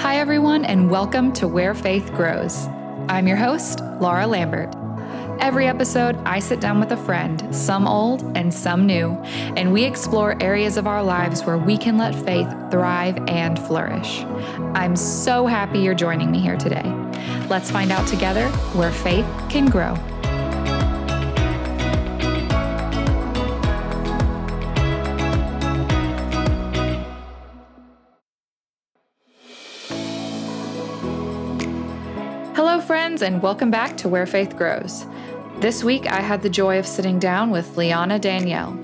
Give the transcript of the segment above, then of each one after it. Hi, everyone, and welcome to Where Faith Grows. I'm your host, Laura Lambert. Every episode, I sit down with a friend, some old and some new, and we explore areas of our lives where we can let faith thrive and flourish. I'm so happy you're joining me here today. Let's find out together where faith can grow. And welcome back to Where Faith Grows. This week, I had the joy of sitting down with Liana Danielle.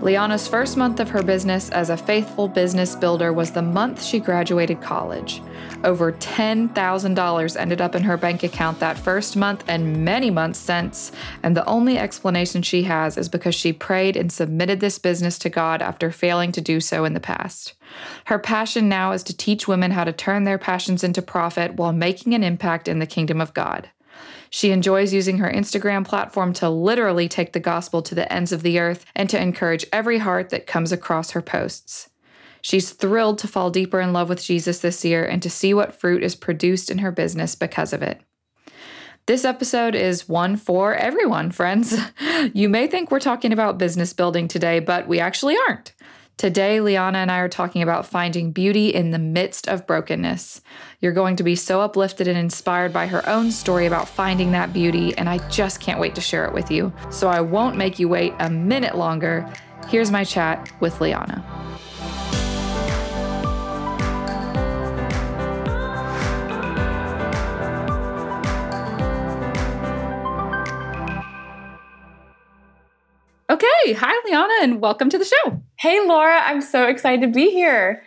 Liana's first month of her business as a faithful business builder was the month she graduated college. Over $10,000 ended up in her bank account that first month and many months since, and the only explanation she has is because she prayed and submitted this business to God after failing to do so in the past. Her passion now is to teach women how to turn their passions into profit while making an impact in the kingdom of God. She enjoys using her Instagram platform to literally take the gospel to the ends of the earth and to encourage every heart that comes across her posts. She's thrilled to fall deeper in love with Jesus this year and to see what fruit is produced in her business because of it. This episode is one for everyone, friends. You may think we're talking about business building today, but we actually aren't. Today, Liana and I are talking about finding beauty in the midst of brokenness. You're going to be so uplifted and inspired by her own story about finding that beauty, and I just can't wait to share it with you. So I won't make you wait a minute longer. Here's my chat with Liana. Okay, hi Liana, and welcome to the show. Hey Laura, I'm so excited to be here.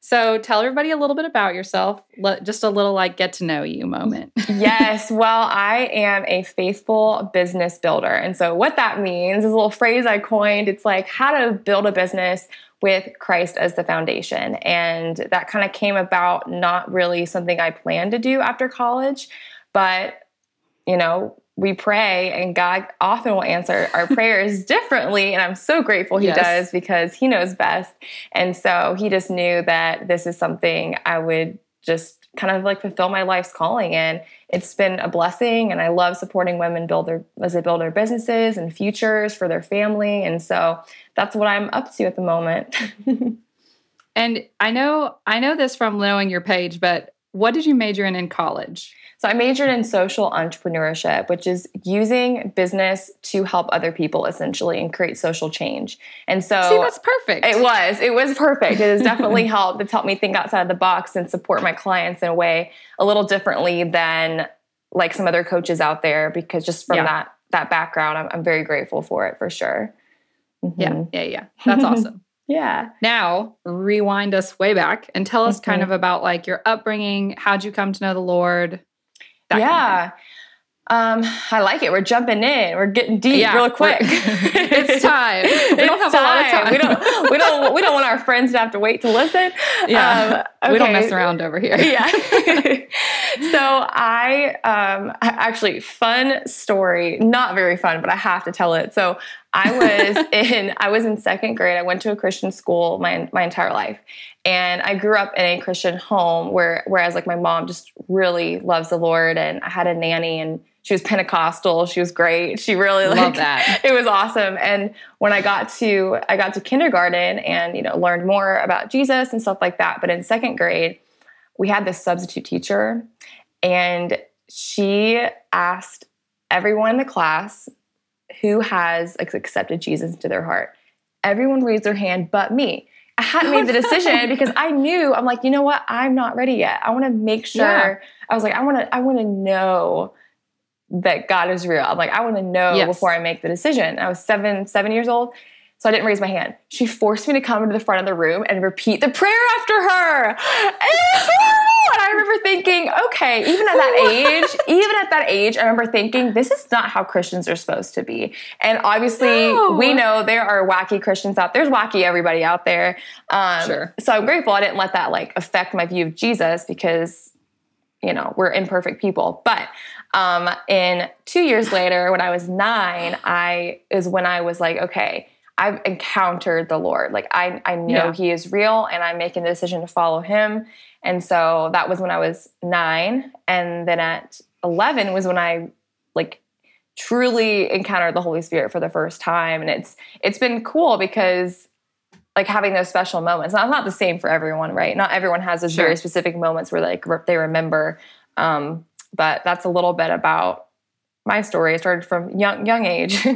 So tell everybody a little bit about yourself, just a little get to know you moment. Yes, well, I am a faithful business builder. And so what that means is a little phrase I coined. It's how to build a business with Christ as the foundation. And that kind of came about not really something I planned to do after college, but we pray and God often will answer our prayers differently. And I'm so grateful he does because he knows best. And so he just knew that this is something I would just kind of fulfill my life's calling in. It's been a blessing. And I love supporting women as they build their businesses and futures for their family. And so that's what I'm up to at the moment. And I know this from knowing your page, but what did you major in college? So I majored in social entrepreneurship, which is using business to help other people essentially and create social change. And so see, that's perfect. It was perfect. It has definitely helped. It's helped me think outside the box and support my clients in a way a little differently than some other coaches out there, because just from that background, I'm very grateful for it for sure. Mm-hmm. Yeah. That's awesome. Yeah. Now rewind us way back and tell us kind of about your upbringing. How'd you come to know the Lord? I like it. We're jumping in. We're getting deep real quick. It's time. We don't have a lot of time. We don't want our friends to have to wait to listen. Yeah. Okay. We don't mess around over here. Yeah. So I fun story, not very fun, but I have to tell it. So I was in second grade. I went to a Christian school my entire life. And I grew up in a Christian home whereas my mom just really loves the Lord, and I had a nanny and she was Pentecostal. She was great. She really loved that. It was awesome. And when I got to kindergarten and, learned more about Jesus and stuff like that. But in second grade, we had this substitute teacher, and she asked everyone in the class who has accepted Jesus into their heart. Everyone raised their hand but me. I hadn't made the decision because I knew, I'm I'm not ready yet. I want to make sure. Yeah. I was I want to know that God is real. I'm I want to know before I make the decision. I was seven years old. So I didn't raise my hand. She forced me to come to the front of the room and repeat the prayer after her. And I remember thinking, even at that age, I remember thinking, this is not how Christians are supposed to be. And obviously we know there are wacky Christians out there. There's wacky everybody out there. Sure. So I'm grateful I didn't let that affect my view of Jesus because, we're imperfect people. But in 2 years later, when I was 9, is when I was okay, I've encountered the Lord. Like I know He is real, and I'm making the decision to follow him. And so that was when I was 9. And then at 11 was when I truly encountered the Holy Spirit for the first time. And it's been cool because having those special moments, now, it's not the same for everyone, right? Not everyone has those very specific moments where they remember. But that's a little bit about my story. I started from young age.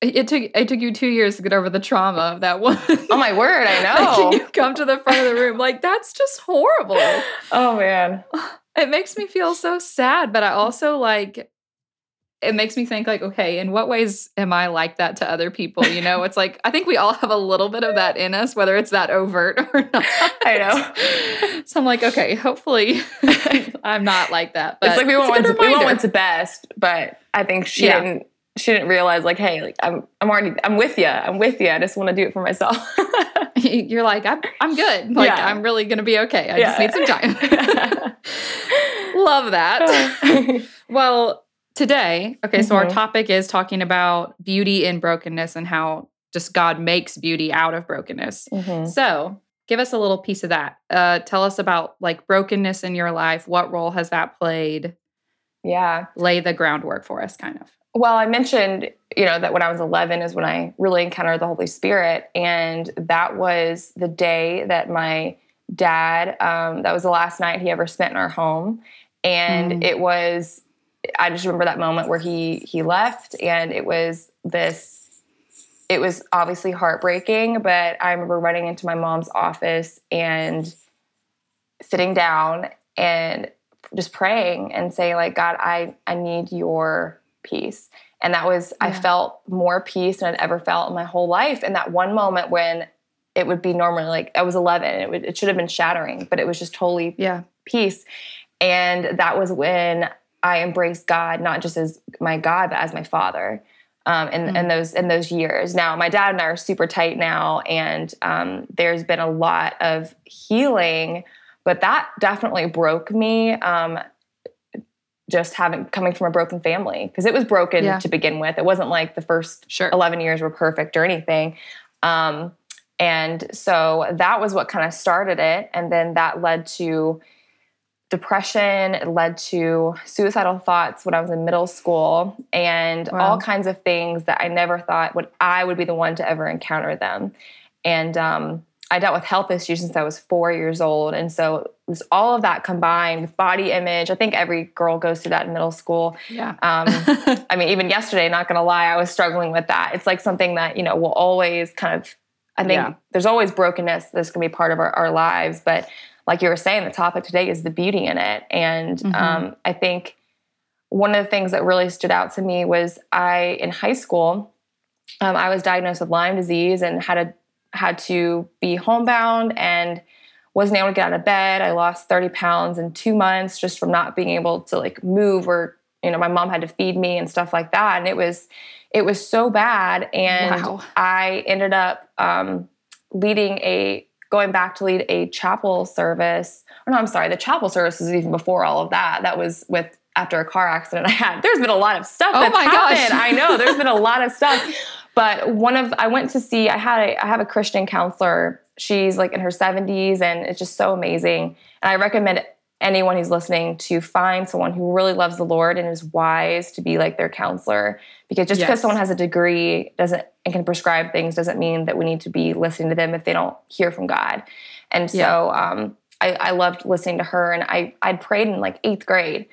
It took you 2 years to get over the trauma of that one. Oh my word, I know. You come to the front of the room that's just horrible. Oh man. It makes me feel so sad, but I also it makes me think okay, in what ways am I like that to other people? You know, it's I think we all have a little bit of that in us, whether it's that overt or not. I know. So I'm okay, hopefully I'm not like that. But it's we want what's best, but I think she didn't realize hey, I'm with you. I'm with you. I just want to do it for myself. You're I'm good. I'm really going to be okay. I just need some time. Love that. Well, today, so our topic is talking about beauty in brokenness and how just God makes beauty out of brokenness. Mm-hmm. So give us a little piece of that. Tell us about brokenness in your life. What role has that played? Yeah. Lay the groundwork for us, kind of. Well, I mentioned, that when I was 11 is when I really encountered the Holy Spirit. And that was the day that my dad, that was the last night he ever spent in our home. And it was, I just remember that moment where he left, and it was obviously heartbreaking, but I remember running into my mom's office and sitting down and just praying and saying God, I need your peace. And that was, I felt more peace than I'd ever felt in my whole life. And that one moment when it would be normally I was 11, it should have been shattering, but it was just totally peace. And that was when I embraced God, not just as my God, but as my father. In those years. Now, my dad and I are super tight now, and there's been a lot of healing, but that definitely broke me. Just coming from a broken family, because it was broken to begin with. It wasn't the first 11 years were perfect or anything. And so that was what kind of started it. And then that led to depression. It led to suicidal thoughts when I was in middle school, and all kinds of things that I never thought I would be the one to ever encounter them. And I dealt with health issues since I was 4 years old. And so it was all of that combined with body image. I think every girl goes through that in middle school. Yeah. I mean, even yesterday, not going to lie, I was struggling with that. It's something that, will always kind of, I think there's always brokenness that's going to be part of our lives. But like you were saying, the topic today is the beauty in it. And I think one of the things that really stood out to me was in high school, I was diagnosed with Lyme disease and had to be homebound and wasn't able to get out of bed. I lost 30 pounds in 2 months just from not being able to move, or, my mom had to feed me and stuff like that. And it was so bad. And I ended up, going back to lead a chapel service. Or no, I'm sorry. The chapel service was even before all of that. That was after a car accident I had. There's been a lot of stuff that's happened. Gosh. I know there's been a lot of stuff. But I have a Christian counselor. She's in her 70s, and it's just so amazing. And I recommend anyone who's listening to find someone who really loves the Lord and is wise to be their counselor. Because just because someone has a degree and can prescribe things doesn't mean that we need to be listening to them if they don't hear from God. And so I loved listening to her. And I'd prayed in 8th grade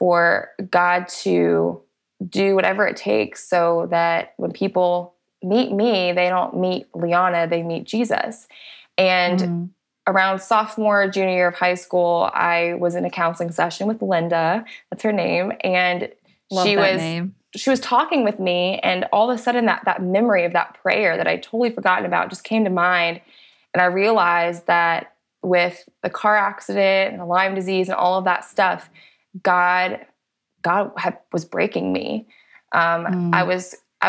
for God to do whatever it takes so that when people meet me, they don't meet Liana, they meet Jesus. And around sophomore, junior year of high school, I was in a counseling session with Linda, that's her name. And she was talking with me, and all of a sudden that memory of that prayer that I totally forgotten about just came to mind. And I realized that with the car accident and the Lyme disease and all of that stuff, God was breaking me. I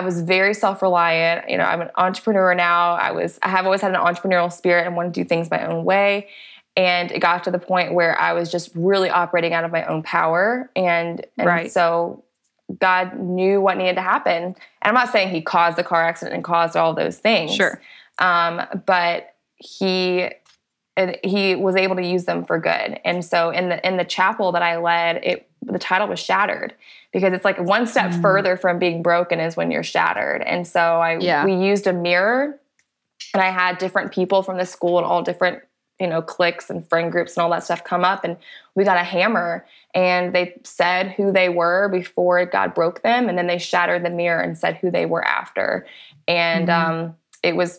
was very self-reliant. I'm an entrepreneur now. I have always had an entrepreneurial spirit and want to do things my own way. And it got to the point where I was just really operating out of my own power. And so God knew what needed to happen. And I'm not saying he caused the car accident and caused all those things. Sure. But he was able to use them for good. And so in the chapel that I led, the title was Shattered, because it's like one step further from being broken is when you're shattered. And so we used a mirror, and I had different people from the school and all different, cliques and friend groups and all that stuff come up, and we got a hammer, and they said who they were before God broke them. And then they shattered the mirror and said who they were after. And,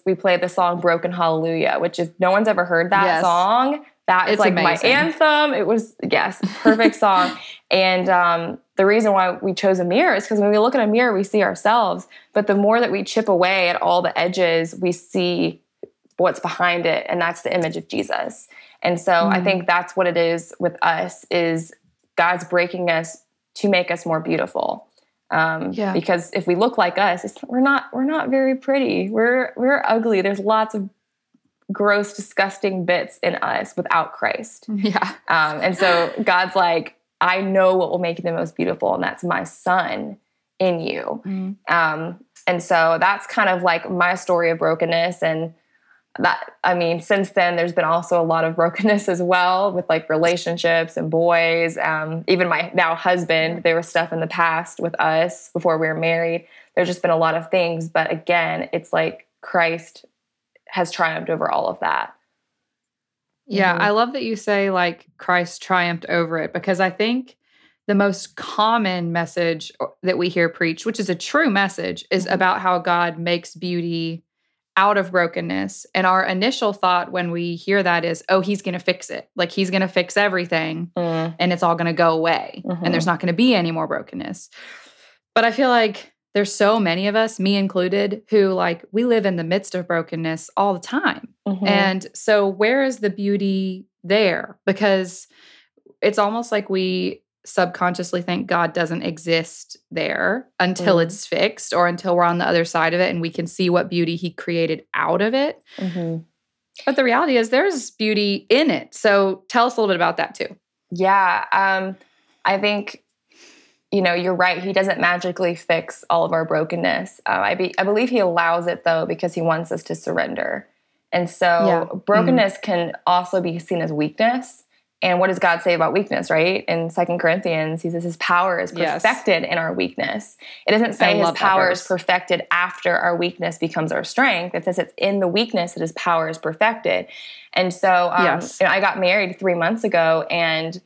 we played the song Broken Hallelujah, which is, no one's ever heard that song. That is like amazing. My anthem. It was, perfect song. And the reason why we chose a mirror is because when we look in a mirror, we see ourselves. But the more that we chip away at all the edges, we see what's behind it, and that's the image of Jesus. And so I think that's what it is with us, is God's breaking us to make us more beautiful. Because if we look like us, we're not very pretty. We're ugly. There's lots of gross, disgusting bits in us without Christ. Yeah. And so God's like, I know what will make you the most beautiful, and that's my son in you. And so that's kind of like my story of brokenness. And that, since then there's been also a lot of brokenness as well with like relationships and boys. Even my now husband, there was stuff in the past with us before we were married. There's just been a lot of things, but again, it's like Christ has triumphed over all of that. Yeah. I love that you say like Christ triumphed over it, because I think the most common message that we hear preached, which is a true message, is about how God makes beauty out of brokenness. And our initial thought when we hear that is, oh, he's going to fix it. Like he's going to fix everything and it's all going to go away and there's not going to be any more brokenness. But I feel like there's so many of us, me included, who like we live in the midst of brokenness all the time. And so where is the beauty there? Because it's almost like we subconsciously think God doesn't exist there until it's fixed, or until we're on the other side of it and we can see what beauty he created out of it. But the reality is there's beauty in it. So tell us a little bit about that too. Yeah. I think, you're right. He doesn't magically fix all of our brokenness. I believe he allows it though, because he wants us to surrender. And so brokenness can also be seen as weakness. And what does God say about weakness, right? In 2 Corinthians, he says his power is perfected in our weakness. It doesn't say his power is perfected after our weakness becomes our strength. It says it's in the weakness that his power is perfected. And so I got married 3 months ago, and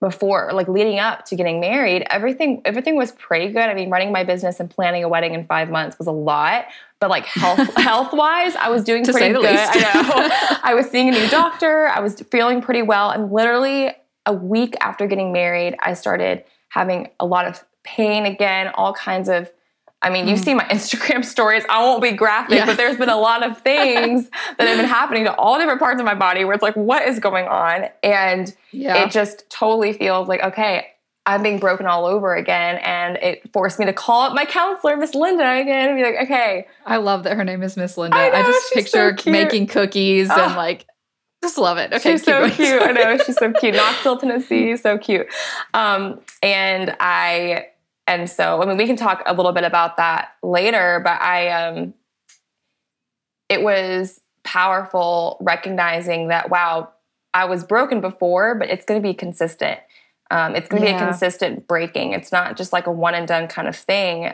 before, like leading up to getting married, everything was pretty good. I mean, running my business and planning a wedding in 5 months was a lot, but like health-wise, I was doing pretty good. I know. I was seeing a new doctor. I was feeling pretty well. And literally a week after getting married, I started having a lot of pain again, all kinds of, you see my Instagram stories. I won't be graphic, but there's been a lot of things that have been happening to all different parts of my body where it's like, what is going on? And it just totally feels like, okay, I'm being broken all over again. And it forced me to call up my counselor, Miss Linda, again, and be like, okay. I love that her name is Miss Linda. I just picture so making cookies and like, just love it. Okay, she's so cute. I know, she's so cute. Knoxville, Tennessee, so cute. And so, we can talk a little bit about that later, but it was powerful recognizing that, wow, I was broken before, but it's going to be consistent. It's going to be a consistent breaking. It's not just like a one and done kind of thing.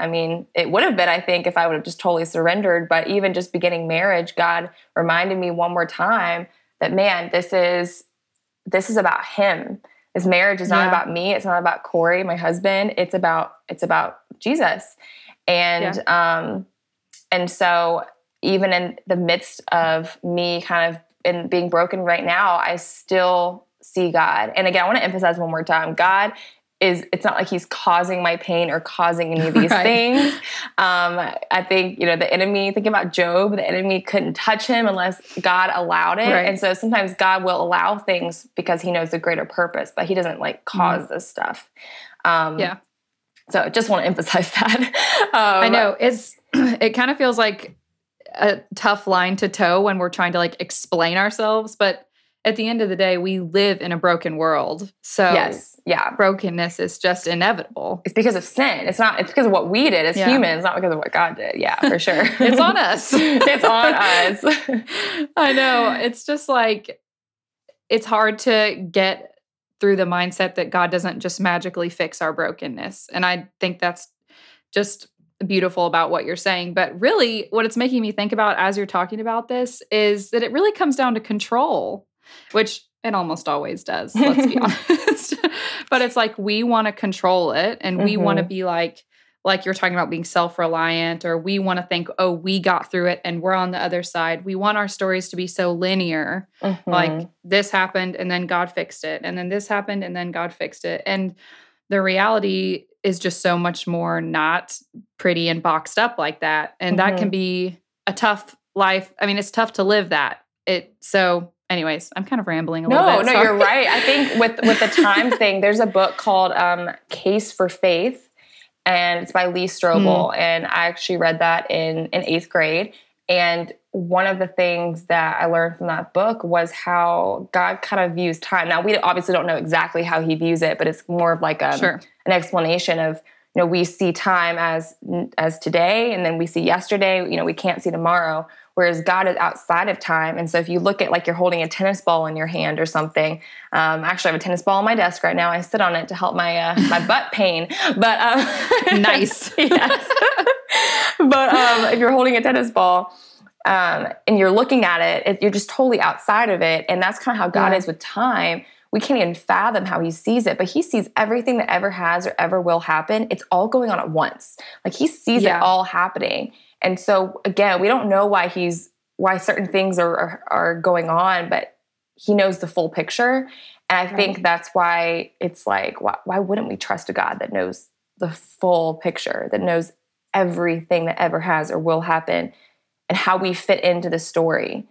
It would have been, I think, if I would have just totally surrendered, but even just beginning marriage, God reminded me one more time that, man, this is about him. This marriage is not about me. It's not about Corey, my husband. It's about Jesus. And, and so even in the midst of me kind of being broken right now, I still see God. And again, I want to emphasize one more time, God it's not like he's causing my pain or causing any of these things. I think, the enemy, thinking about Job, the enemy couldn't touch him unless God allowed it. Right. And so sometimes God will allow things because he knows the greater purpose, but he doesn't like cause this stuff. So I just want to emphasize that. I know it kind of feels like a tough line to toe when we're trying to like explain ourselves, but at the end of the day, we live in a broken world. So yes, yeah, brokenness is just inevitable. It's because of sin. It's because of what we did as humans, not because of what God did. Yeah, for sure. It's on us. It's on us. I know. It's just like, it's hard to get through the mindset that God doesn't just magically fix our brokenness. And I think that's just beautiful about what you're saying. But really what it's making me think about as you're talking about this is that it really comes down to control, which it almost always does, let's be honest. But it's like, we want to control it. And we want to be like you're talking about being self-reliant, or we want to think, oh, we got through it and we're on the other side. We want our stories to be so linear, like this happened and then God fixed it. And then this happened and then God fixed it. And the reality is just so much more not pretty and boxed up like that. And that can be a tough life. I mean, it's tough to live that. So anyways, I'm kind of rambling a little bit. No, you're right. I think with the time thing, there's a book called Case for Faith, and it's by Lee Strobel. And I actually read that in 8th grade. And one of the things that I learned from that book was how God kind of views time. Now, we obviously don't know exactly how he views it, but it's more of like an explanation of, you know, we see time as today, and then we see yesterday, you know, we can't see tomorrow, whereas God is outside of time. And so if you look at, like, you're holding a tennis ball in your hand or something, actually I have a tennis ball on my desk right now. I sit on it to help my my butt pain. But nice. Yes. But if you're holding a tennis ball and you're looking at it, you're just totally outside of it. And that's kind of how God is with time. We can't even fathom how he sees it, but he sees everything that ever has or ever will happen. It's all going on at once. Like, he sees it all happening. And so again, we don't know why certain things are going on, but he knows the full picture. And I think that's why it's like, why wouldn't we trust a God that knows the full picture, that knows everything that ever has or will happen, and how we fit into the story,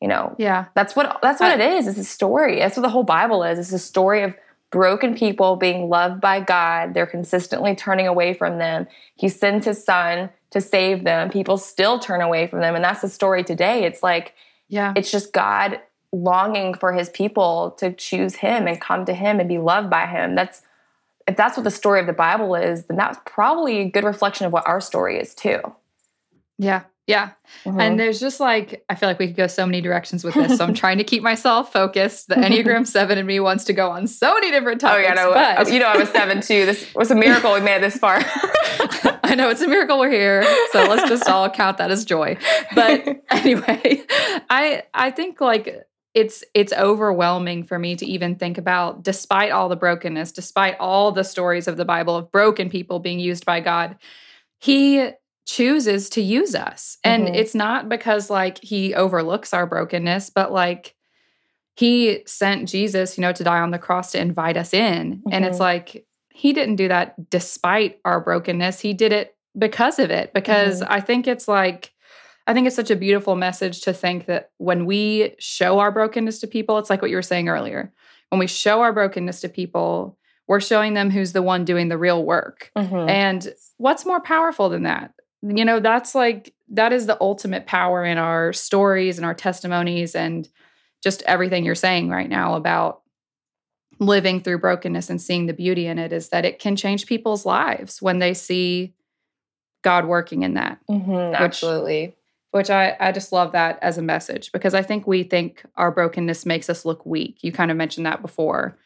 you know? Yeah. That's what it is. It's a story. That's what the whole Bible is. It's a story of broken people being loved by God. They're consistently turning away from them. He sends his son to save them. People still turn away from them. And that's the story today. It's like, it's just God longing for his people to choose him and come to him and be loved by him. If that's what the story of the Bible is, then that's probably a good reflection of what our story is too. Yeah. Yeah. And there's just like, I feel like we could go so many directions with this. So I'm trying to keep myself focused. The Enneagram 7 in me wants to go on so many different topics. Oh, yeah, no, but you know, I'm a 7 too. This was a miracle we made it this far. I know, it's a miracle we're here. So let's just all count that as joy. But anyway, I think like it's overwhelming for me to even think about, despite all the brokenness, despite all the stories of the Bible of broken people being used by God, he chooses to use us. And it's not because like he overlooks our brokenness, but like he sent Jesus, you know, to die on the cross to invite us in. And it's like, he didn't do that despite our brokenness. He did it because of it, because I think it's such a beautiful message to think that when we show our brokenness to people, it's like what you were saying earlier. When we show our brokenness to people, we're showing them who's the one doing the real work. And what's more powerful than that? You know, that is the ultimate power in our stories and our testimonies and just everything you're saying right now about living through brokenness and seeing the beauty in it, is that it can change people's lives when they see God working in that. Absolutely. Which I just love that as a message, because I think we think our brokenness makes us look weak. You kind of mentioned that before.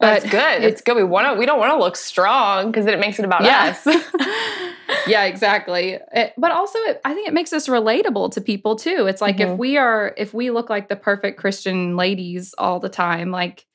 But it's good. It's good. We don't want to look strong, because then it makes it about us. Yeah, exactly. I think it makes us relatable to people too. It's like if we look like the perfect Christian ladies all the time, like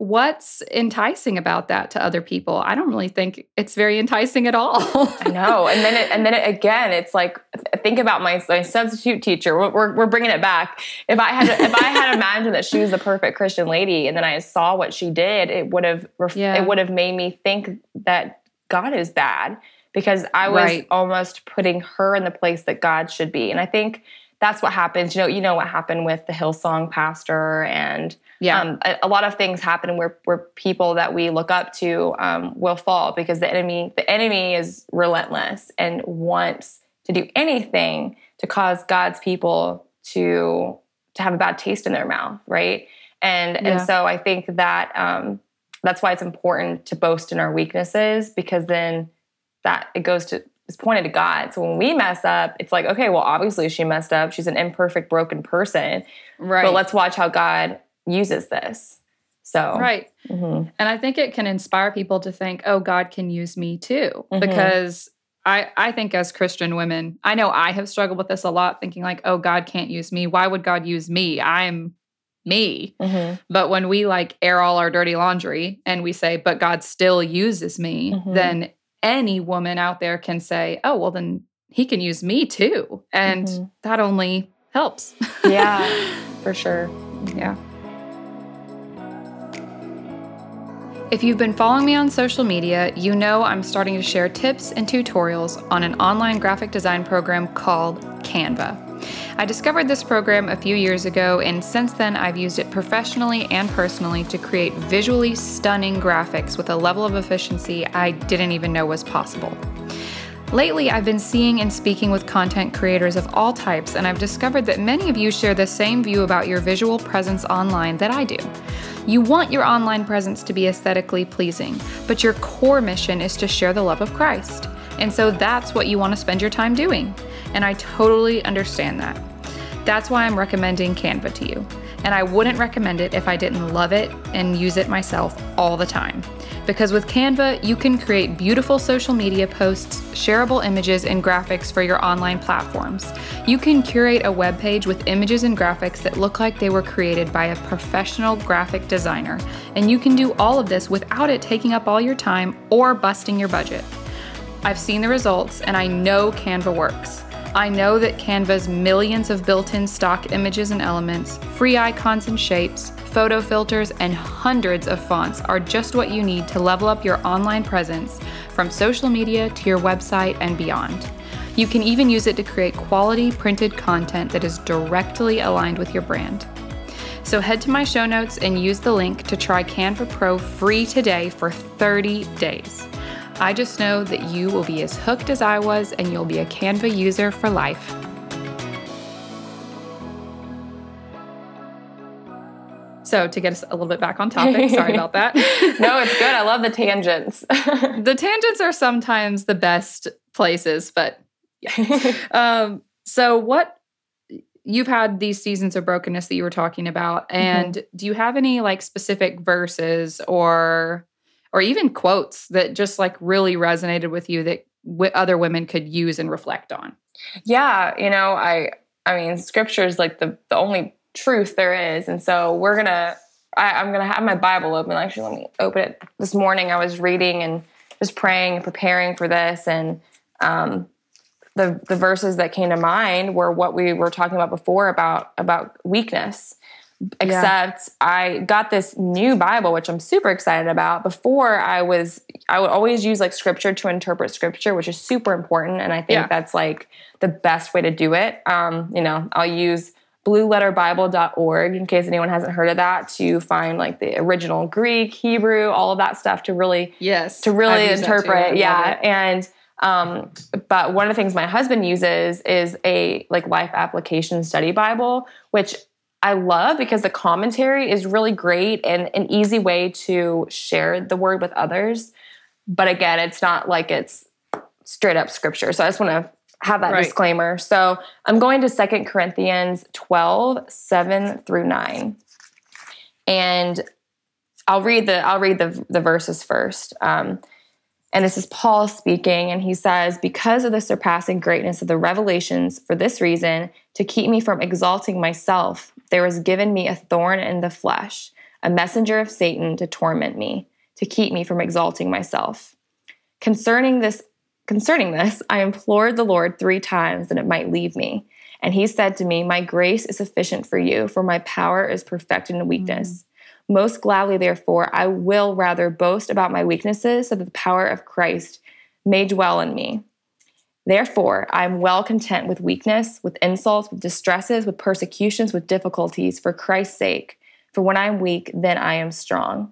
what's enticing about that to other people? I don't really think it's very enticing at all. I know. And then it, again, it's like, think about my substitute teacher. We're bringing it back. If I had imagined that she was the perfect Christian lady, and then I saw what she did, it would have made me think that God is bad, because I was almost putting her in the place that God should be. And I think that's what happens. You know what happened with the Hillsong pastor, and a lot of things happen where people that we look up to will fall, because the enemy is relentless and wants to do anything to cause God's people to to have a bad taste in their mouth, right? And so I think that that's why it's important to boast in our weaknesses, because then that it goes to, it's pointed to God. So when we mess up, it's like, okay, well, obviously she messed up. She's an imperfect, broken person. Right. But let's watch how God uses this. So, right. Mm-hmm. And I think it can inspire people to think, oh, God can use me too. Mm-hmm. Because I think as Christian women, I know I have struggled with this a lot, thinking like, oh, God can't use me. Why would God use me? I'm me. Mm-hmm. But when we like air all our dirty laundry and we say, but God still uses me, mm-hmm. then any woman out there can say, oh, well, then he can use me too. And mm-hmm. that only helps. Yeah, for sure. Yeah. If you've been following me on social media, you know I'm starting to share tips and tutorials on an online graphic design program called Canva. I discovered this program a few years ago, and since then I've used it professionally and personally to create visually stunning graphics with a level of efficiency I didn't even know was possible. Lately, I've been seeing and speaking with content creators of all types, and I've discovered that many of you share the same view about your visual presence online that I do. You want your online presence to be aesthetically pleasing, but your core mission is to share the love of Christ. And so that's what you want to spend your time doing. And I totally understand that. That's why I'm recommending Canva to you. And I wouldn't recommend it if I didn't love it and use it myself all the time. Because with Canva, you can create beautiful social media posts, shareable images, and graphics for your online platforms. You can curate a web page with images and graphics that look like they were created by a professional graphic designer. And you can do all of this without it taking up all your time or busting your budget. I've seen the results, and I know Canva works. I know that Canva's millions of built-in stock images and elements, free icons and shapes, photo filters, and hundreds of fonts are just what you need to level up your online presence from social media to your website and beyond. You can even use it to create quality printed content that is directly aligned with your brand. So head to my show notes and use the link to try Canva Pro free today for 30 days. I just know that you will be as hooked as I was, and you'll be a Canva user for life. So to get us a little bit back on topic, sorry about that. No, it's good. I love the tangents. The tangents are sometimes the best places, but yeah. So what, you've had these seasons of brokenness that you were talking about, and mm-hmm. do you have any like specific verses or even quotes that just like really resonated with you that other women could use and reflect on? Yeah, you know, I mean, scripture is like the only truth there is. And so we're going to, I'm going to have my Bible open. Actually, let me open it. This morning I was reading and just praying and preparing for this. And the verses that came to mind were what we were talking about before about weakness. Except yeah. I got this new Bible, which I'm super excited about. Before I would always use like scripture to interpret scripture, which is super important. And I think that's like the best way to do it. You know, I'll use blueletterbible.org in case anyone hasn't heard of that to find like the original Greek, Hebrew, all of that stuff to really interpret. Yeah. And, but one of the things my husband uses is a like life application study Bible, which I love because the commentary is really great and an easy way to share the word with others. But again, it's not like it's straight up scripture. So I just want to have that disclaimer. So I'm going to 2 Corinthians 12:7-9. And I'll read the verses first. And this is Paul speaking, and he says, because of the surpassing greatness of the revelations, for this reason, to keep me from exalting myself, there was given me a thorn in the flesh, a messenger of Satan to torment me, to keep me from exalting myself. Concerning this, I implored the Lord 3 times that it might leave me. And he said to me, my grace is sufficient for you, for my power is perfected in weakness. Mm. Most gladly, therefore, I will rather boast about my weaknesses so that the power of Christ may dwell in me. Therefore, I am well content with weakness, with insults, with distresses, with persecutions, with difficulties, for Christ's sake. For when I am weak, then I am strong.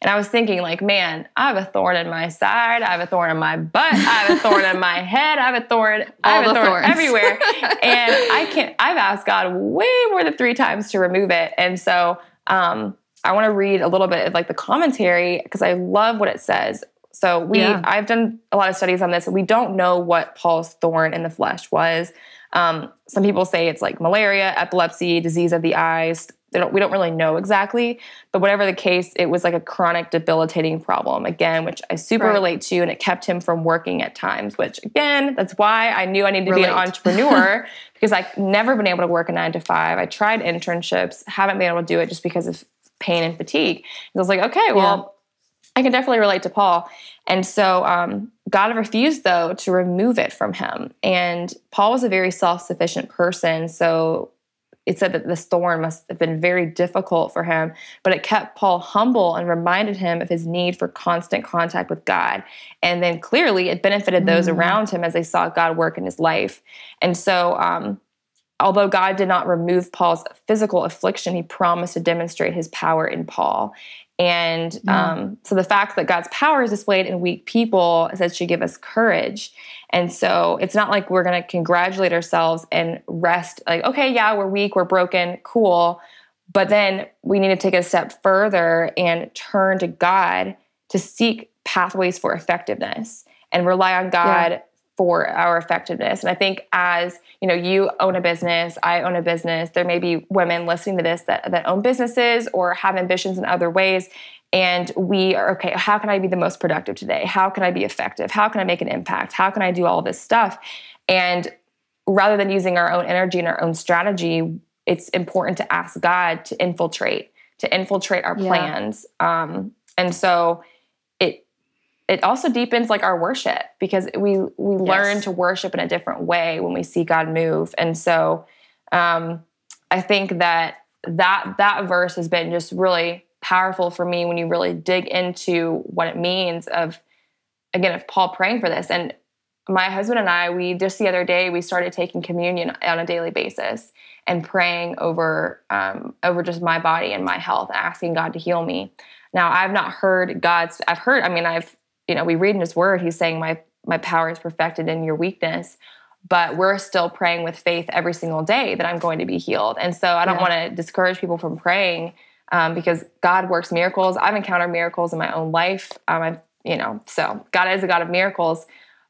And I was thinking like, man, I have a thorn in my side. I have a thorn in my butt. I have a thorn in my head. I have a thorn. I have a thorn everywhere. And I've asked God way more than 3 times to remove it. And so, I want to read a little bit of like the commentary because I love what it says. So I've done a lot of studies on this, and we don't know what Paul's thorn in the flesh was. Some people say it's like malaria, epilepsy, disease of the eyes. We don't really know exactly, but whatever the case, it was like a chronic debilitating problem, again, which I super relate to, and it kept him from working at times, which again, that's why I knew I needed to be an entrepreneur because I've never been able to work a 9-to-5. I tried internships, haven't been able to do it just because of pain and fatigue. And I was like, okay, well, I can definitely relate to Paul. And so God refused, though, to remove it from him. And Paul was a very self-sufficient person, so it said that this thorn must have been very difficult for him, but it kept Paul humble and reminded him of his need for constant contact with God. And then clearly it benefited those around him as they saw God work in his life. And so although God did not remove Paul's physical affliction, he promised to demonstrate his power in Paul. And so the fact that God's power is displayed in weak people is that should give us courage. And so it's not like we're going to congratulate ourselves and rest like, okay, yeah, we're weak, we're broken, cool. But then we need to take a step further and turn to God to seek pathways for effectiveness and rely on God for our effectiveness. And I think as, you own a business, I own a business, there may be women listening to this that own businesses or have ambitions in other ways. And we are, okay, how can I be the most productive today? How can I be effective? How can I make an impact? How can I do all this stuff? And rather than using our own energy and our own strategy, it's important to ask God to infiltrate our plans. And so it also deepens like our worship because we learn to worship in a different way when we see God move. And so I think that verse has been just really powerful for me when you really dig into what it means of Paul praying for this. And my husband and I, we just the other day, we started taking communion on a daily basis and praying over just my body and my health, asking God to heal me. Now I've not heard God's, we read in his word, he's saying my power is perfected in your weakness, but we're still praying with faith every single day that I'm going to be healed. And so I don't want to discourage people from praying because God works miracles. I've encountered miracles in my own life. So God is a God of miracles,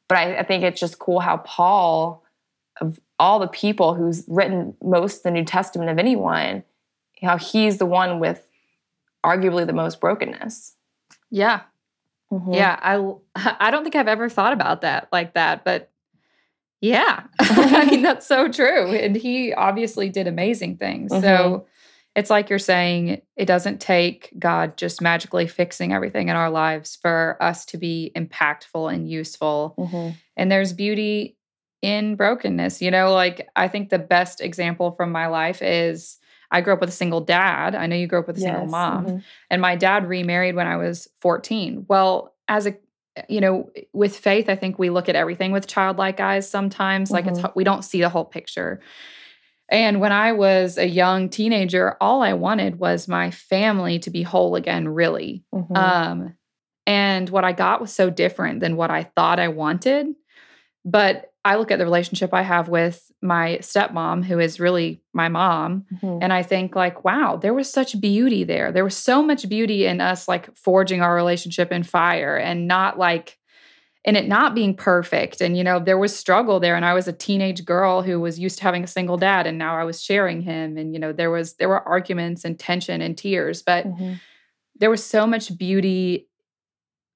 but I think it's just cool how Paul, of all the people who's written most of the New Testament of anyone, how he's the one with arguably the most brokenness. Yeah. Mm-hmm. Yeah, I don't think I've ever thought about that like that, but yeah, I mean, that's so true. And he obviously did amazing things. Mm-hmm. So it's like you're saying, it doesn't take God just magically fixing everything in our lives for us to be impactful and useful. Mm-hmm. And there's beauty in brokenness. I think the best example from my life is I grew up with a single dad. I know you grew up with a single mom. Mm-hmm. And my dad remarried when I was 14. Well, with faith, I think we look at everything with childlike eyes sometimes. Mm-hmm. We don't see the whole picture. And when I was a young teenager, all I wanted was my family to be whole again, really. Mm-hmm. And what I got was so different than what I thought I wanted. But I look at the relationship I have with my stepmom, who is really my mom, mm-hmm. and I think like, wow, there was such beauty there. There was so much beauty in us like forging our relationship in fire and not like, and it not being perfect. And, there was struggle there. And I was a teenage girl who was used to having a single dad, and now I was sharing him. And, there were arguments and tension and tears, but mm-hmm. there was so much beauty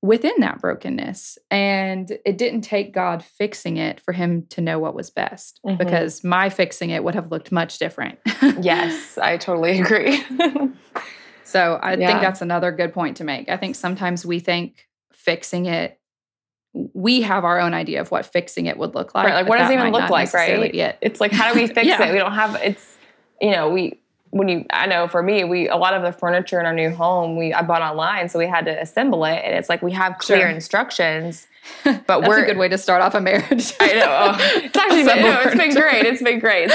within that brokenness. And it didn't take God fixing it for him to know what was best, mm-hmm. because my fixing it would have looked much different. Yes, I totally agree. So I think that's another good point to make. I think sometimes we think fixing it, we have our own idea of what fixing it would look like. Right, like what does it even look like, right? It's like, how do we fix it? We don't have, I know for me, a lot of the furniture in our new home, I bought online, so we had to assemble it. And it's like, we have clear instructions, but that's a good way to start off a marriage. I know. It's been great.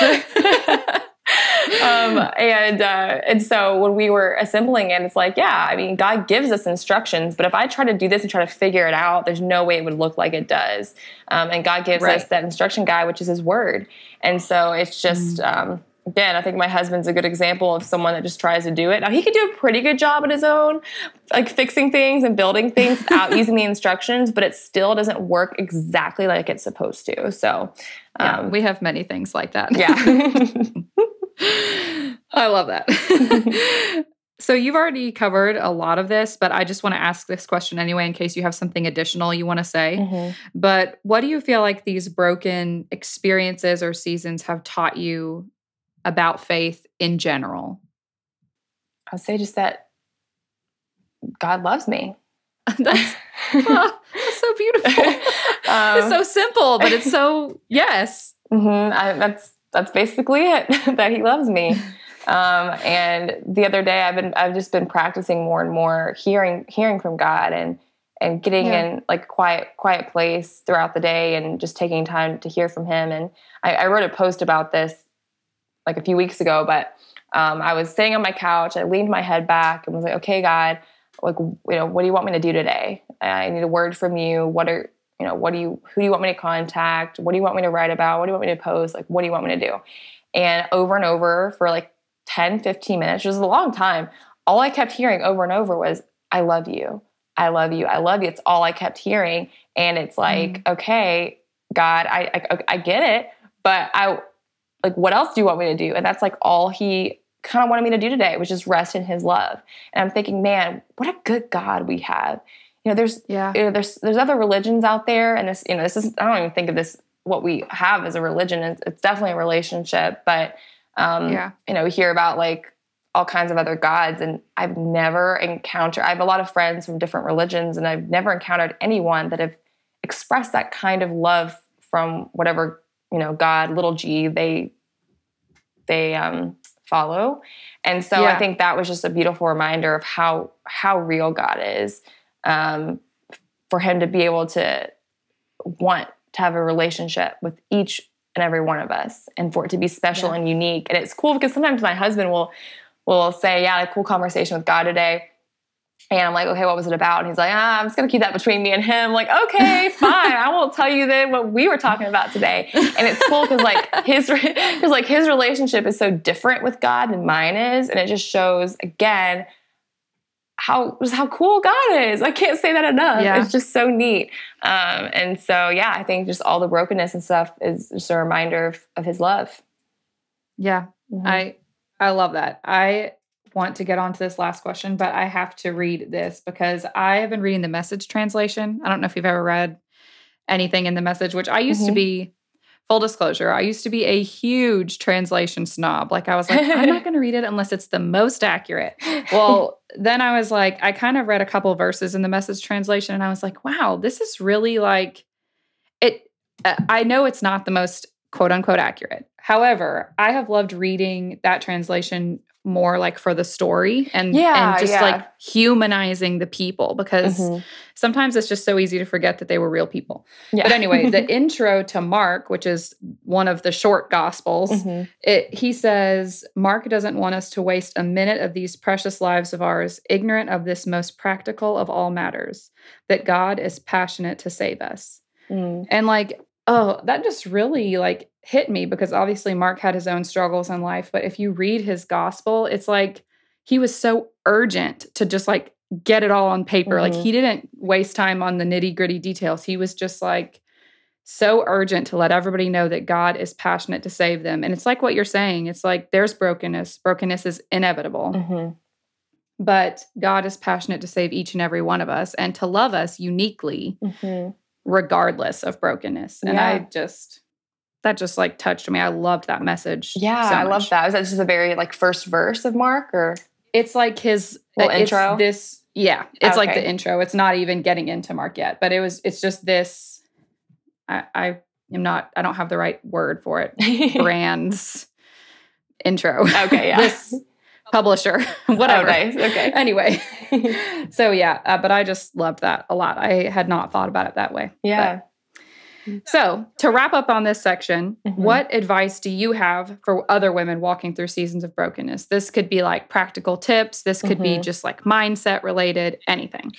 And so when we were assembling it, it's like, yeah, I mean, God gives us instructions, but if I try to do this and try to figure it out, there's no way it would look like it does. And God gives us that instruction guide, which is his word. And so it's just, again, I think my husband's a good example of someone that just tries to do it. Now, he could do a pretty good job on his own, like fixing things and building things without using the instructions, but it still doesn't work exactly like it's supposed to. So yeah, we have many things like that. Yeah. I love that. So you've already covered a lot of this, but I just want to ask this question anyway in case you have something additional you want to say. Mm-hmm. But what do you feel like these broken experiences or seasons have taught you about faith in general? I would say just that God loves me. That's so beautiful. It's so simple, but it's so, yes. Mm-hmm. That's basically it, that he loves me. And the other day I've just been practicing more and more hearing from God and getting in like quiet place throughout the day and just taking time to hear from him. And I wrote a post about this like a few weeks ago, but, I was sitting on my couch. I leaned my head back and was like, okay, God, like, what do you want me to do today? I need a word from you. Who do you want me to contact? What do you want me to write about? What do you want me to post? Like, what do you want me to do? And over for like 10, 15 minutes, which was a long time. All I kept hearing over and over was, I love you. I love you. I love you. It's all I kept hearing. And it's like, okay, God, I get it, but what else do you want me to do? And that's like all he kind of wanted me to do today was just rest in his love. And I'm thinking, man, what a good God we have. You know, there's other religions out there, and this is I don't even think of this what we have as a religion. It's definitely a relationship, but we hear about like all kinds of other gods, and I have a lot of friends from different religions, and I've never encountered anyone that have expressed that kind of love from whatever God, little G, they follow. And so I think that was just a beautiful reminder of how real God is, for him to be able to want to have a relationship with each and every one of us and for it to be special and unique. And it's cool because sometimes my husband will say, yeah, I had a cool conversation with God today. And I'm like, okay, what was it about? And he's like, I'm just going to keep that between me and him. I'm like, okay, fine. I won't tell you then what we were talking about today. And it's cool because his relationship is so different with God than mine is. And it just shows, again, how cool God is. I can't say that enough. Yeah. It's just so neat. And so, I think just all the brokenness and stuff is just a reminder of his love. Yeah. Mm-hmm. I love that. I want to get on to this last question, but I have to read this because I have been reading the Message translation. I don't know if you've ever read anything in the Message, which I used to be, full disclosure, I used to be a huge translation snob. Like I was like, I'm not going to read it unless it's the most accurate. Well, then I was like, I kind of read a couple of verses in the Message translation and I was like, wow, this is really like it. I know it's not the most quote unquote accurate. However, I have loved reading that translation more like for the story and just like humanizing the people because sometimes it's just so easy to forget that they were real people. Yeah. But anyway, the intro to Mark, which is one of the short gospels, he says, Mark doesn't want us to waste a minute of these precious lives of ours, ignorant of this most practical of all matters, that God is passionate to save us. Mm. And like, oh, that just really like hit me because obviously Mark had his own struggles in life. But if you read his gospel, it's like he was so urgent to just like get it all on paper. Mm-hmm. Like he didn't waste time on the nitty gritty details. He was just like so urgent to let everybody know that God is passionate to save them. And it's like what you're saying. It's like there's brokenness. Brokenness is inevitable. Mm-hmm. But God is passionate to save each and every one of us and to love us uniquely. Mm-hmm. Regardless of brokenness. And that just like touched me. I loved that message. Yeah, so I love that. Is that just the very like first verse of Mark or? It's like his intro. Like the intro. It's not even getting into Mark yet, but it's just this, I don't have the right word for it. Brand's intro. Okay. Yeah. This publisher, whatever. Oh, nice. Okay. Anyway. So but I just loved that a lot. I had not thought about it that way. Yeah. But So to wrap up on this section, what advice do you have for other women walking through seasons of brokenness? This could be like practical tips. This could be just like mindset related, anything.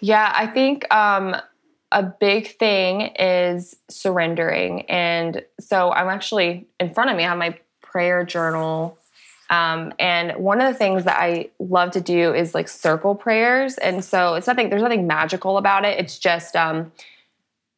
Yeah, I think a big thing is surrendering. And so I'm actually in front of me, I have my prayer journal. And one of the things that I love to do is like circle prayers. And so it's nothing, there's nothing magical about it. It's just,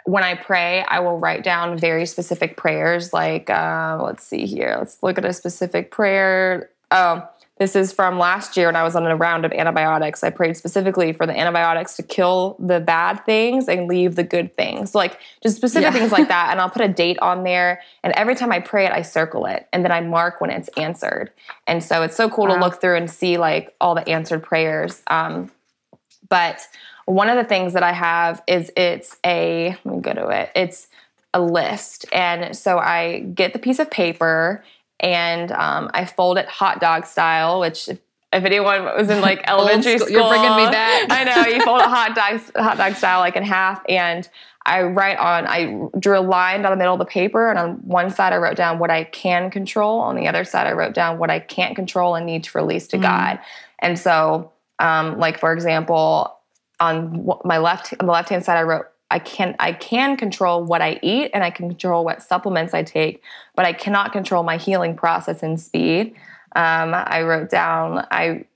when I pray, I will write down very specific prayers. Like, let's see here. Let's look at a specific prayer. Oh, this is from last year when I was on a round of antibiotics. I prayed specifically for the antibiotics to kill the bad things and leave the good things. So like just specific things like that. And I'll put a date on there. And every time I pray it, I circle it. And then I mark when it's answered. And so it's so cool to look through and see like all the answered prayers. But one of the things that I have is let me go to it. It's a list. And so I get the piece of paper and I fold it hot dog style, which if anyone was in like elementary school, you're bringing me back. I know, you fold it hot dog style like in half, and I drew a line down the middle of the paper, and on one side I wrote down what I can control. On the other side I wrote down what I can't control and need to release to God. And so, like for example, on the left-hand side I wrote, I can control what I eat and I can control what supplements I take, but I cannot control my healing process and speed. I wrote down, I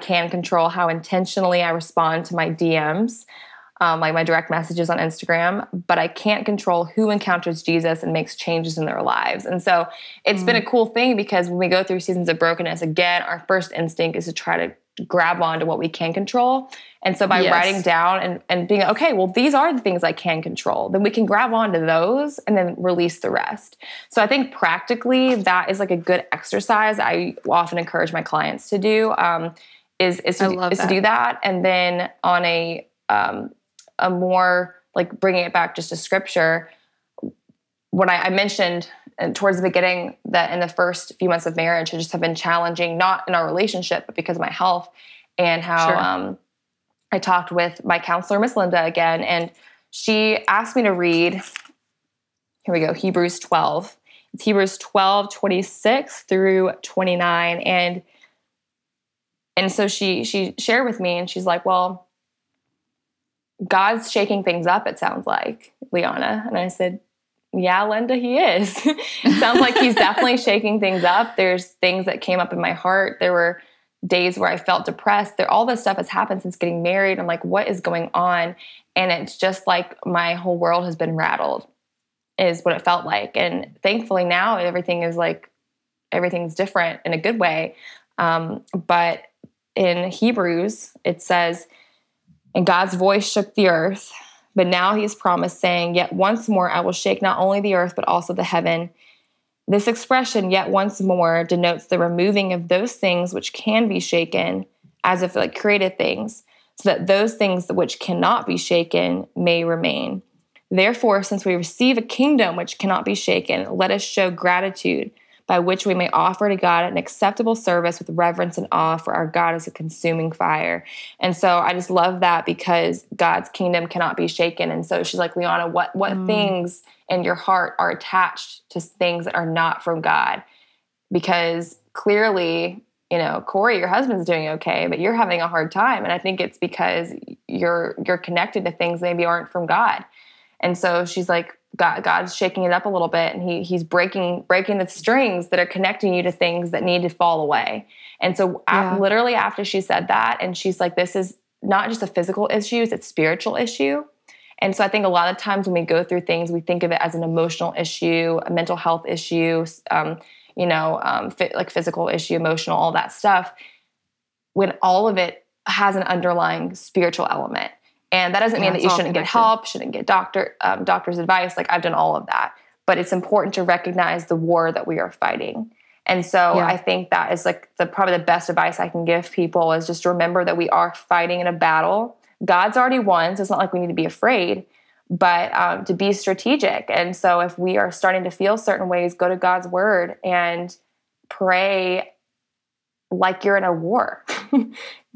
can control how intentionally I respond to my DMs, like my direct messages on Instagram, but I can't control who encounters Jesus and makes changes in their lives. And so it's been a cool thing because when we go through seasons of brokenness, again, our first instinct is to try to grab onto what we can control. And so by writing down and being, okay, well, these are the things I can control, then we can grab onto those and then release the rest. So I think practically that is like a good exercise I often encourage my clients to do, to do that. And then on a more like bringing it back just to scripture, when I mentioned towards the beginning that in the first few months of marriage, it just have been challenging, not in our relationship, but because of my health and how I talked with my counselor, Miss Linda, again, and she asked me to read, here we go, Hebrews 12. It's Hebrews 12, 26 through 29. And so she shared with me, and she's like, well, God's shaking things up, it sounds like, Liana. And I said, yeah, Linda, he is. It sounds like he's definitely shaking things up. There's things that came up in my heart. There were days where I felt depressed. All this stuff has happened since getting married. I'm like, what is going on? And it's just like my whole world has been rattled is what it felt like. And thankfully now everything's different in a good way. But in Hebrews, it says, and God's voice shook the earth. But now he's promised, saying, yet once more I will shake not only the earth, but also the heaven. This expression, yet once more, denotes the removing of those things which can be shaken, as if like created things, so that those things which cannot be shaken may remain. Therefore, since we receive a kingdom which cannot be shaken, let us show gratitude, by which we may offer to God an acceptable service with reverence and awe, for our God is a consuming fire. And so I just love that because God's kingdom cannot be shaken. And so she's like, Liana, what things in your heart are attached to things that are not from God? Because clearly, Corey, your husband's doing okay, but you're having a hard time. And I think it's because you're connected to things maybe aren't from God. And so she's like, God's shaking it up a little bit, and he's breaking the strings that are connecting you to things that need to fall away. And so literally after she said that, and she's like, this is not just a physical issue, it's a spiritual issue. And so I think a lot of times when we go through things, we think of it as an emotional issue, a mental health issue, like physical issue, emotional, all that stuff, when all of it has an underlying spiritual element. And that doesn't mean that you shouldn't get help, shouldn't get doctor's advice. Like I've done all of that, but it's important to recognize the war that we are fighting. And so I think that is like probably the best advice I can give people is just remember that we are fighting in a battle. God's already won. So it's not like we need to be afraid, but to be strategic. And so if we are starting to feel certain ways, go to God's word and pray like you're in a war.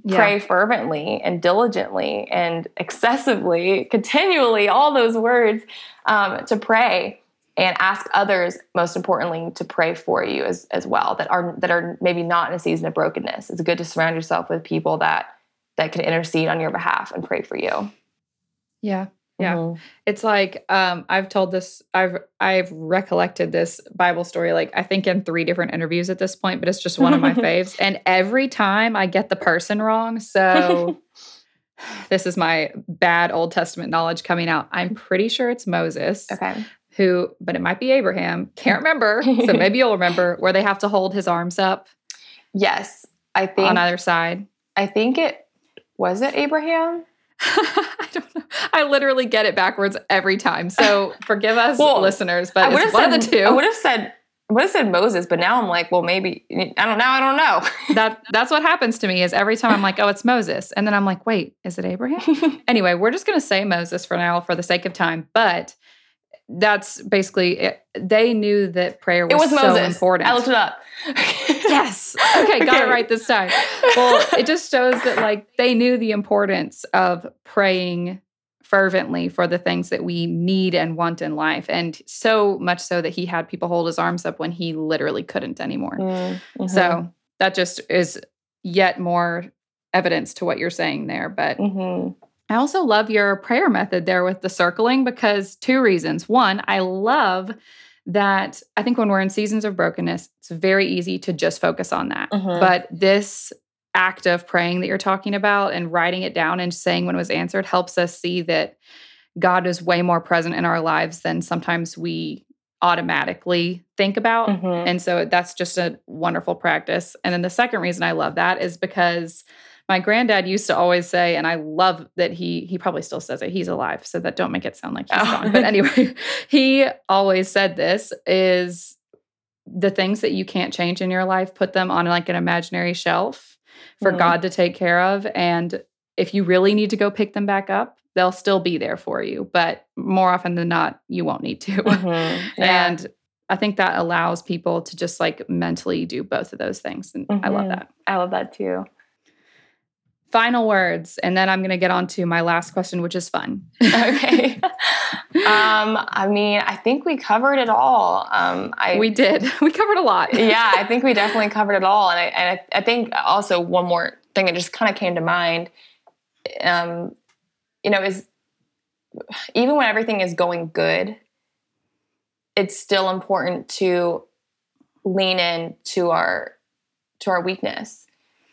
pray fervently and diligently and excessively, continually, all those words, to pray and ask others, most importantly, to pray for you as well, that are maybe not in a season of brokenness. It's good to surround yourself with people that can intercede on your behalf and pray for you. Yeah. Yeah. Mm-hmm. It's like, I've recollected this Bible story, like I think in 3 different interviews at this point, but it's just one of my faves. And every time I get the person wrong. So this is my bad Old Testament knowledge coming out. I'm pretty sure it's Moses. Okay. But it might be Abraham. Can't remember. So maybe you'll remember where they have to hold his arms up. Yes. I think on either side. I think was it Abraham? I don't know. I literally get it backwards every time. So forgive us, listeners, but it's one of the two. I would have said Moses, but now I'm like, well, maybe, I don't know. That's what happens to me is every time I'm like, oh, it's Moses. And then I'm like, wait, is it Abraham? Anyway, we're just going to say Moses for now for the sake of time. But that's basically it. They knew that prayer was so Moses. Important. I looked it up. Yes. Okay, got it right this time. Well, it just shows that like they knew the importance of praying fervently for the things that we need and want in life, and so much so that he had people hold his arms up when he literally couldn't anymore. Mm-hmm. So that just is yet more evidence to what you're saying there. But mm-hmm. I also love your prayer method there with the circling because 2 reasons. One, I love that I think when we're in seasons of brokenness, it's very easy to just focus on that. Mm-hmm. But this act of praying that you're talking about and writing it down and saying when it was answered helps us see that God is way more present in our lives than sometimes we automatically think about. Mm-hmm. And so that's just a wonderful practice. And then the second reason I love that is because my granddad used to always say, and I love that he probably still says it, he's alive, so that don't make it sound like he's gone. But anyway, he always said this is the things that you can't change in your life, put them on like an imaginary shelf for mm-hmm. God to take care of. And if you really need to go pick them back up, they'll still be there for you. But more often than not, you won't need to. Mm-hmm. Yeah. And I think that allows people to just like mentally do both of those things. And mm-hmm. I love that. I love that too. Final words, and then I'm going to get on to my last question, which is fun. Okay. I mean, I think we covered it all. We did. We covered a lot. Yeah, I think we definitely covered it all. And I think also one more thing that just kind of came to mind, is even when everything is going good, it's still important to lean in to our weakness.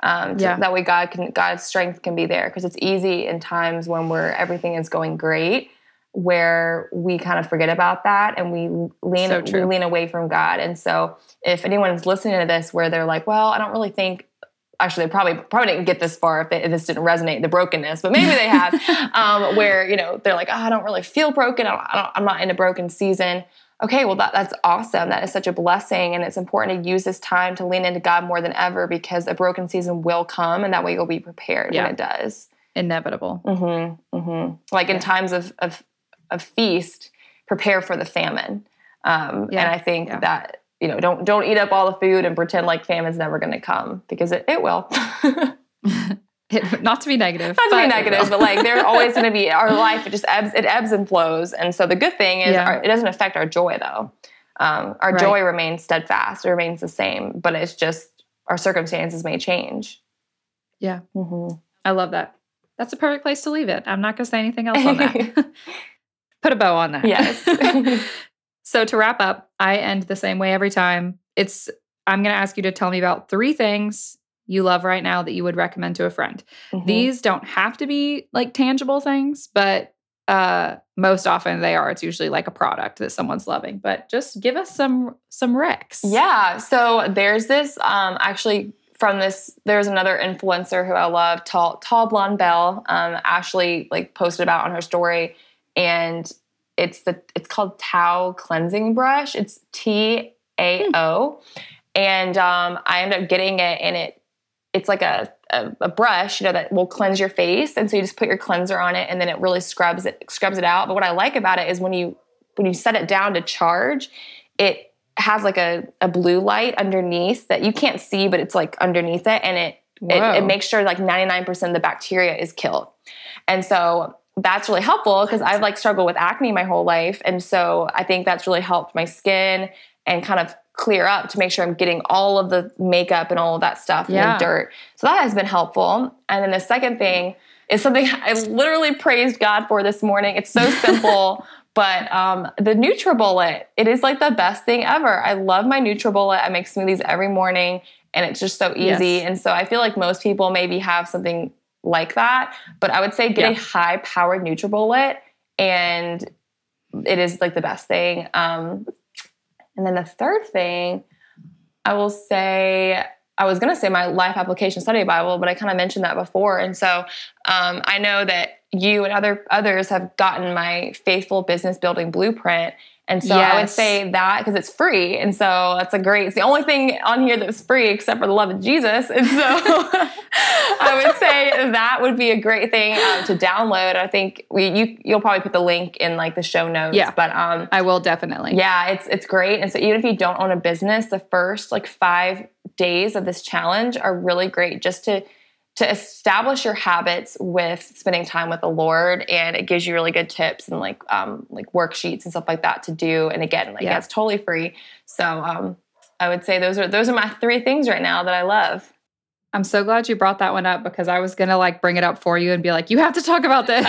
So that way God's strength can be there. Cause it's easy in times when everything is going great, where we kind of forget about that and we lean away from God. And so if anyone's listening to this where they're like, well, I don't really think, actually they probably didn't get this far if this didn't resonate, the brokenness, but maybe they have, where, they're like, oh, I don't really feel broken. I'm not in a broken season. Okay, well, that's awesome. That is such a blessing, and it's important to use this time to lean into God more than ever because a broken season will come, and that way you'll be prepared when it does. Inevitable. Mm-hmm, mm-hmm. Like in times of feast, prepare for the famine. And I think that, don't eat up all the food and pretend like famine's never going to come because it will. Not to be negative, but like they're always going to be our life. It just ebbs and flows. And so the good thing is it doesn't affect our joy though. Our joy remains steadfast. It remains the same, but it's just our circumstances may change. Yeah. Mm-hmm. I love that. That's a perfect place to leave it. I'm not going to say anything else on that. Put a bow on that. Yes. So to wrap up, I end the same way every time. I'm going to ask you to tell me about 3 things you love right now that you would recommend to a friend. Mm-hmm. These don't have to be like tangible things, but most often they are. It's usually like a product that someone's loving, but just give us some recs. Yeah. So there's this, there's another influencer who I love, Tall Blonde Belle. Ashley like posted about on her story, and it's called Tao cleansing brush. It's TAO. And, I ended up getting it, and it's like a brush, that will cleanse your face. And so you just put your cleanser on it, and then it really scrubs it out. But what I like about it is when you set it down to charge, it has like a blue light underneath that you can't see, but it's like underneath it. And it It makes sure like 99% of the bacteria is killed. And so that's really helpful because I've like struggled with acne my whole life. And so I think that's really helped my skin and kind of clear up to make sure I'm getting all of the makeup and all of that stuff and the dirt. So that has been helpful. And then the second thing is something I literally praised God for this morning. It's so simple, but the Nutribullet, it is like the best thing ever. I love my Nutribullet. I make smoothies every morning and it's just so easy. Yes. And so I feel like most people maybe have something like that, but I would say get a high powered Nutribullet and it is like the best thing. And then the third thing I will say, I was going to say my life application study Bible, but I kind of mentioned that before. And so, I know that you and others have gotten my Faithful Business Building Blueprint. And so I would say that because it's free. And so that's a great, it's the only thing on here that's free except for the love of Jesus. And so I would say that would be a great thing to download. I think you'll probably put the link in like the show notes, but I will definitely. Yeah, it's great. And so even if you don't own a business, the first like 5 days of this challenge are really great just to establish your habits with spending time with the Lord. And it gives you really good tips and like worksheets and stuff like that to do. And again, like that's totally free. So, I would say those are my three things right now that I love. I'm so glad you brought that one up because I was going to like bring it up for you and be like, you have to talk about this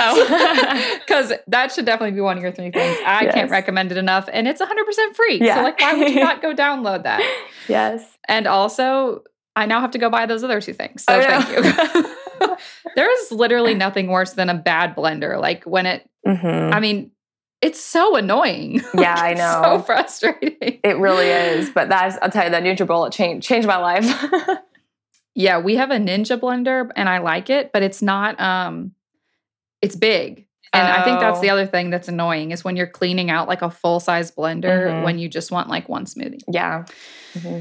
because that should definitely be one of your three things. I can't recommend it enough and it's 100% free. Yeah. So like, why would you not go download that? Yes. And also, I now have to go buy those other two things. So thank you. There is literally nothing worse than a bad blender. Like when it, I mean, it's so annoying. Yeah, I know. So frustrating. It really is. But I'll tell you, that Nutribullet changed my life. Yeah, we have a Ninja blender and I like it, but it's not, it's big. And I think that's the other thing that's annoying is when you're cleaning out like a full size blender when you just want like one smoothie. Yeah. Mm-hmm.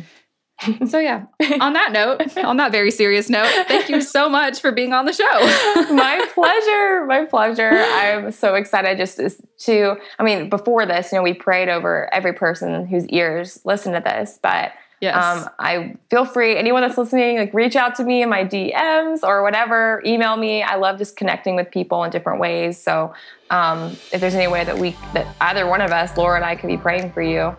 So yeah, on that note, on that very serious note, thank you so much for being on the show. My pleasure. My pleasure. I'm so excited just to, I mean, before this, you know, we prayed over every person whose ears listen to this, but I feel free. Anyone that's listening, like reach out to me in my DMs or whatever, email me. I love just connecting with people in different ways. So if there's any way that either one of us, Laura and I, could be praying for you.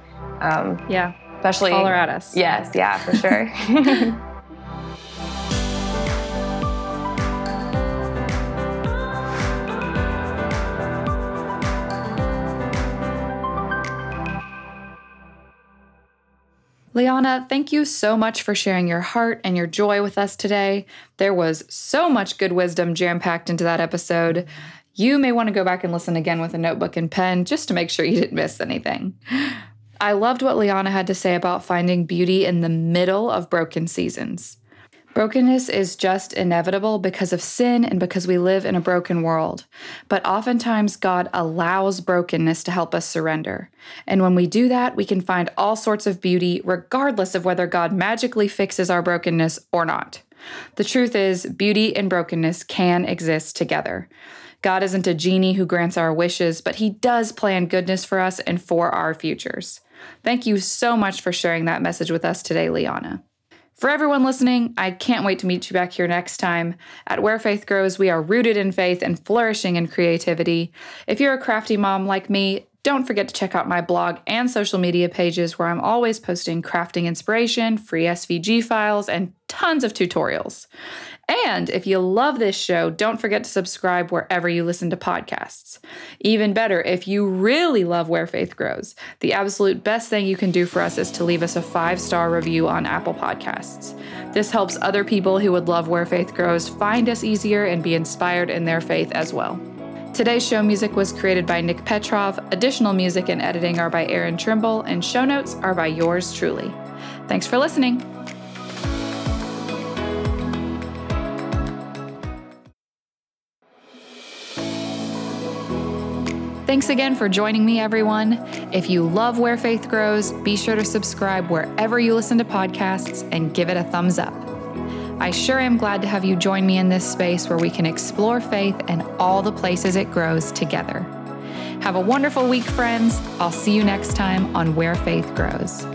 Yeah. Especially call her at us. Yes, yeah, for sure. Liana, thank you so much for sharing your heart and your joy with us today. There was so much good wisdom jam-packed into that episode. You may want to go back and listen again with a notebook and pen just to make sure you didn't miss anything. I loved what Liana had to say about finding beauty in the middle of broken seasons. Brokenness is just inevitable because of sin and because we live in a broken world. But oftentimes God allows brokenness to help us surrender. And when we do that, we can find all sorts of beauty regardless of whether God magically fixes our brokenness or not. The truth is, beauty and brokenness can exist together. God isn't a genie who grants our wishes, but He does plan goodness for us and for our futures. Thank you so much for sharing that message with us today, Liana. For everyone listening, I can't wait to meet you back here next time. At Where Faith Grows, we are rooted in faith and flourishing in creativity. If you're a crafty mom like me, don't forget to check out my blog and social media pages where I'm always posting crafting inspiration, free SVG files, and tons of tutorials. And if you love this show, don't forget to subscribe wherever you listen to podcasts. Even better, if you really love Where Faith Grows, the absolute best thing you can do for us is to leave us a 5-star review on Apple Podcasts. This helps other people who would love Where Faith Grows find us easier and be inspired in their faith as well. Today's show music was created by Nick Petrov. Additional music and editing are by Aaron Trimble, and show notes are by yours truly. Thanks for listening. Thanks again for joining me, everyone. If you love Where Faith Grows, be sure to subscribe wherever you listen to podcasts and give it a thumbs up. I sure am glad to have you join me in this space where we can explore faith and all the places it grows together. Have a wonderful week, friends. I'll see you next time on Where Faith Grows.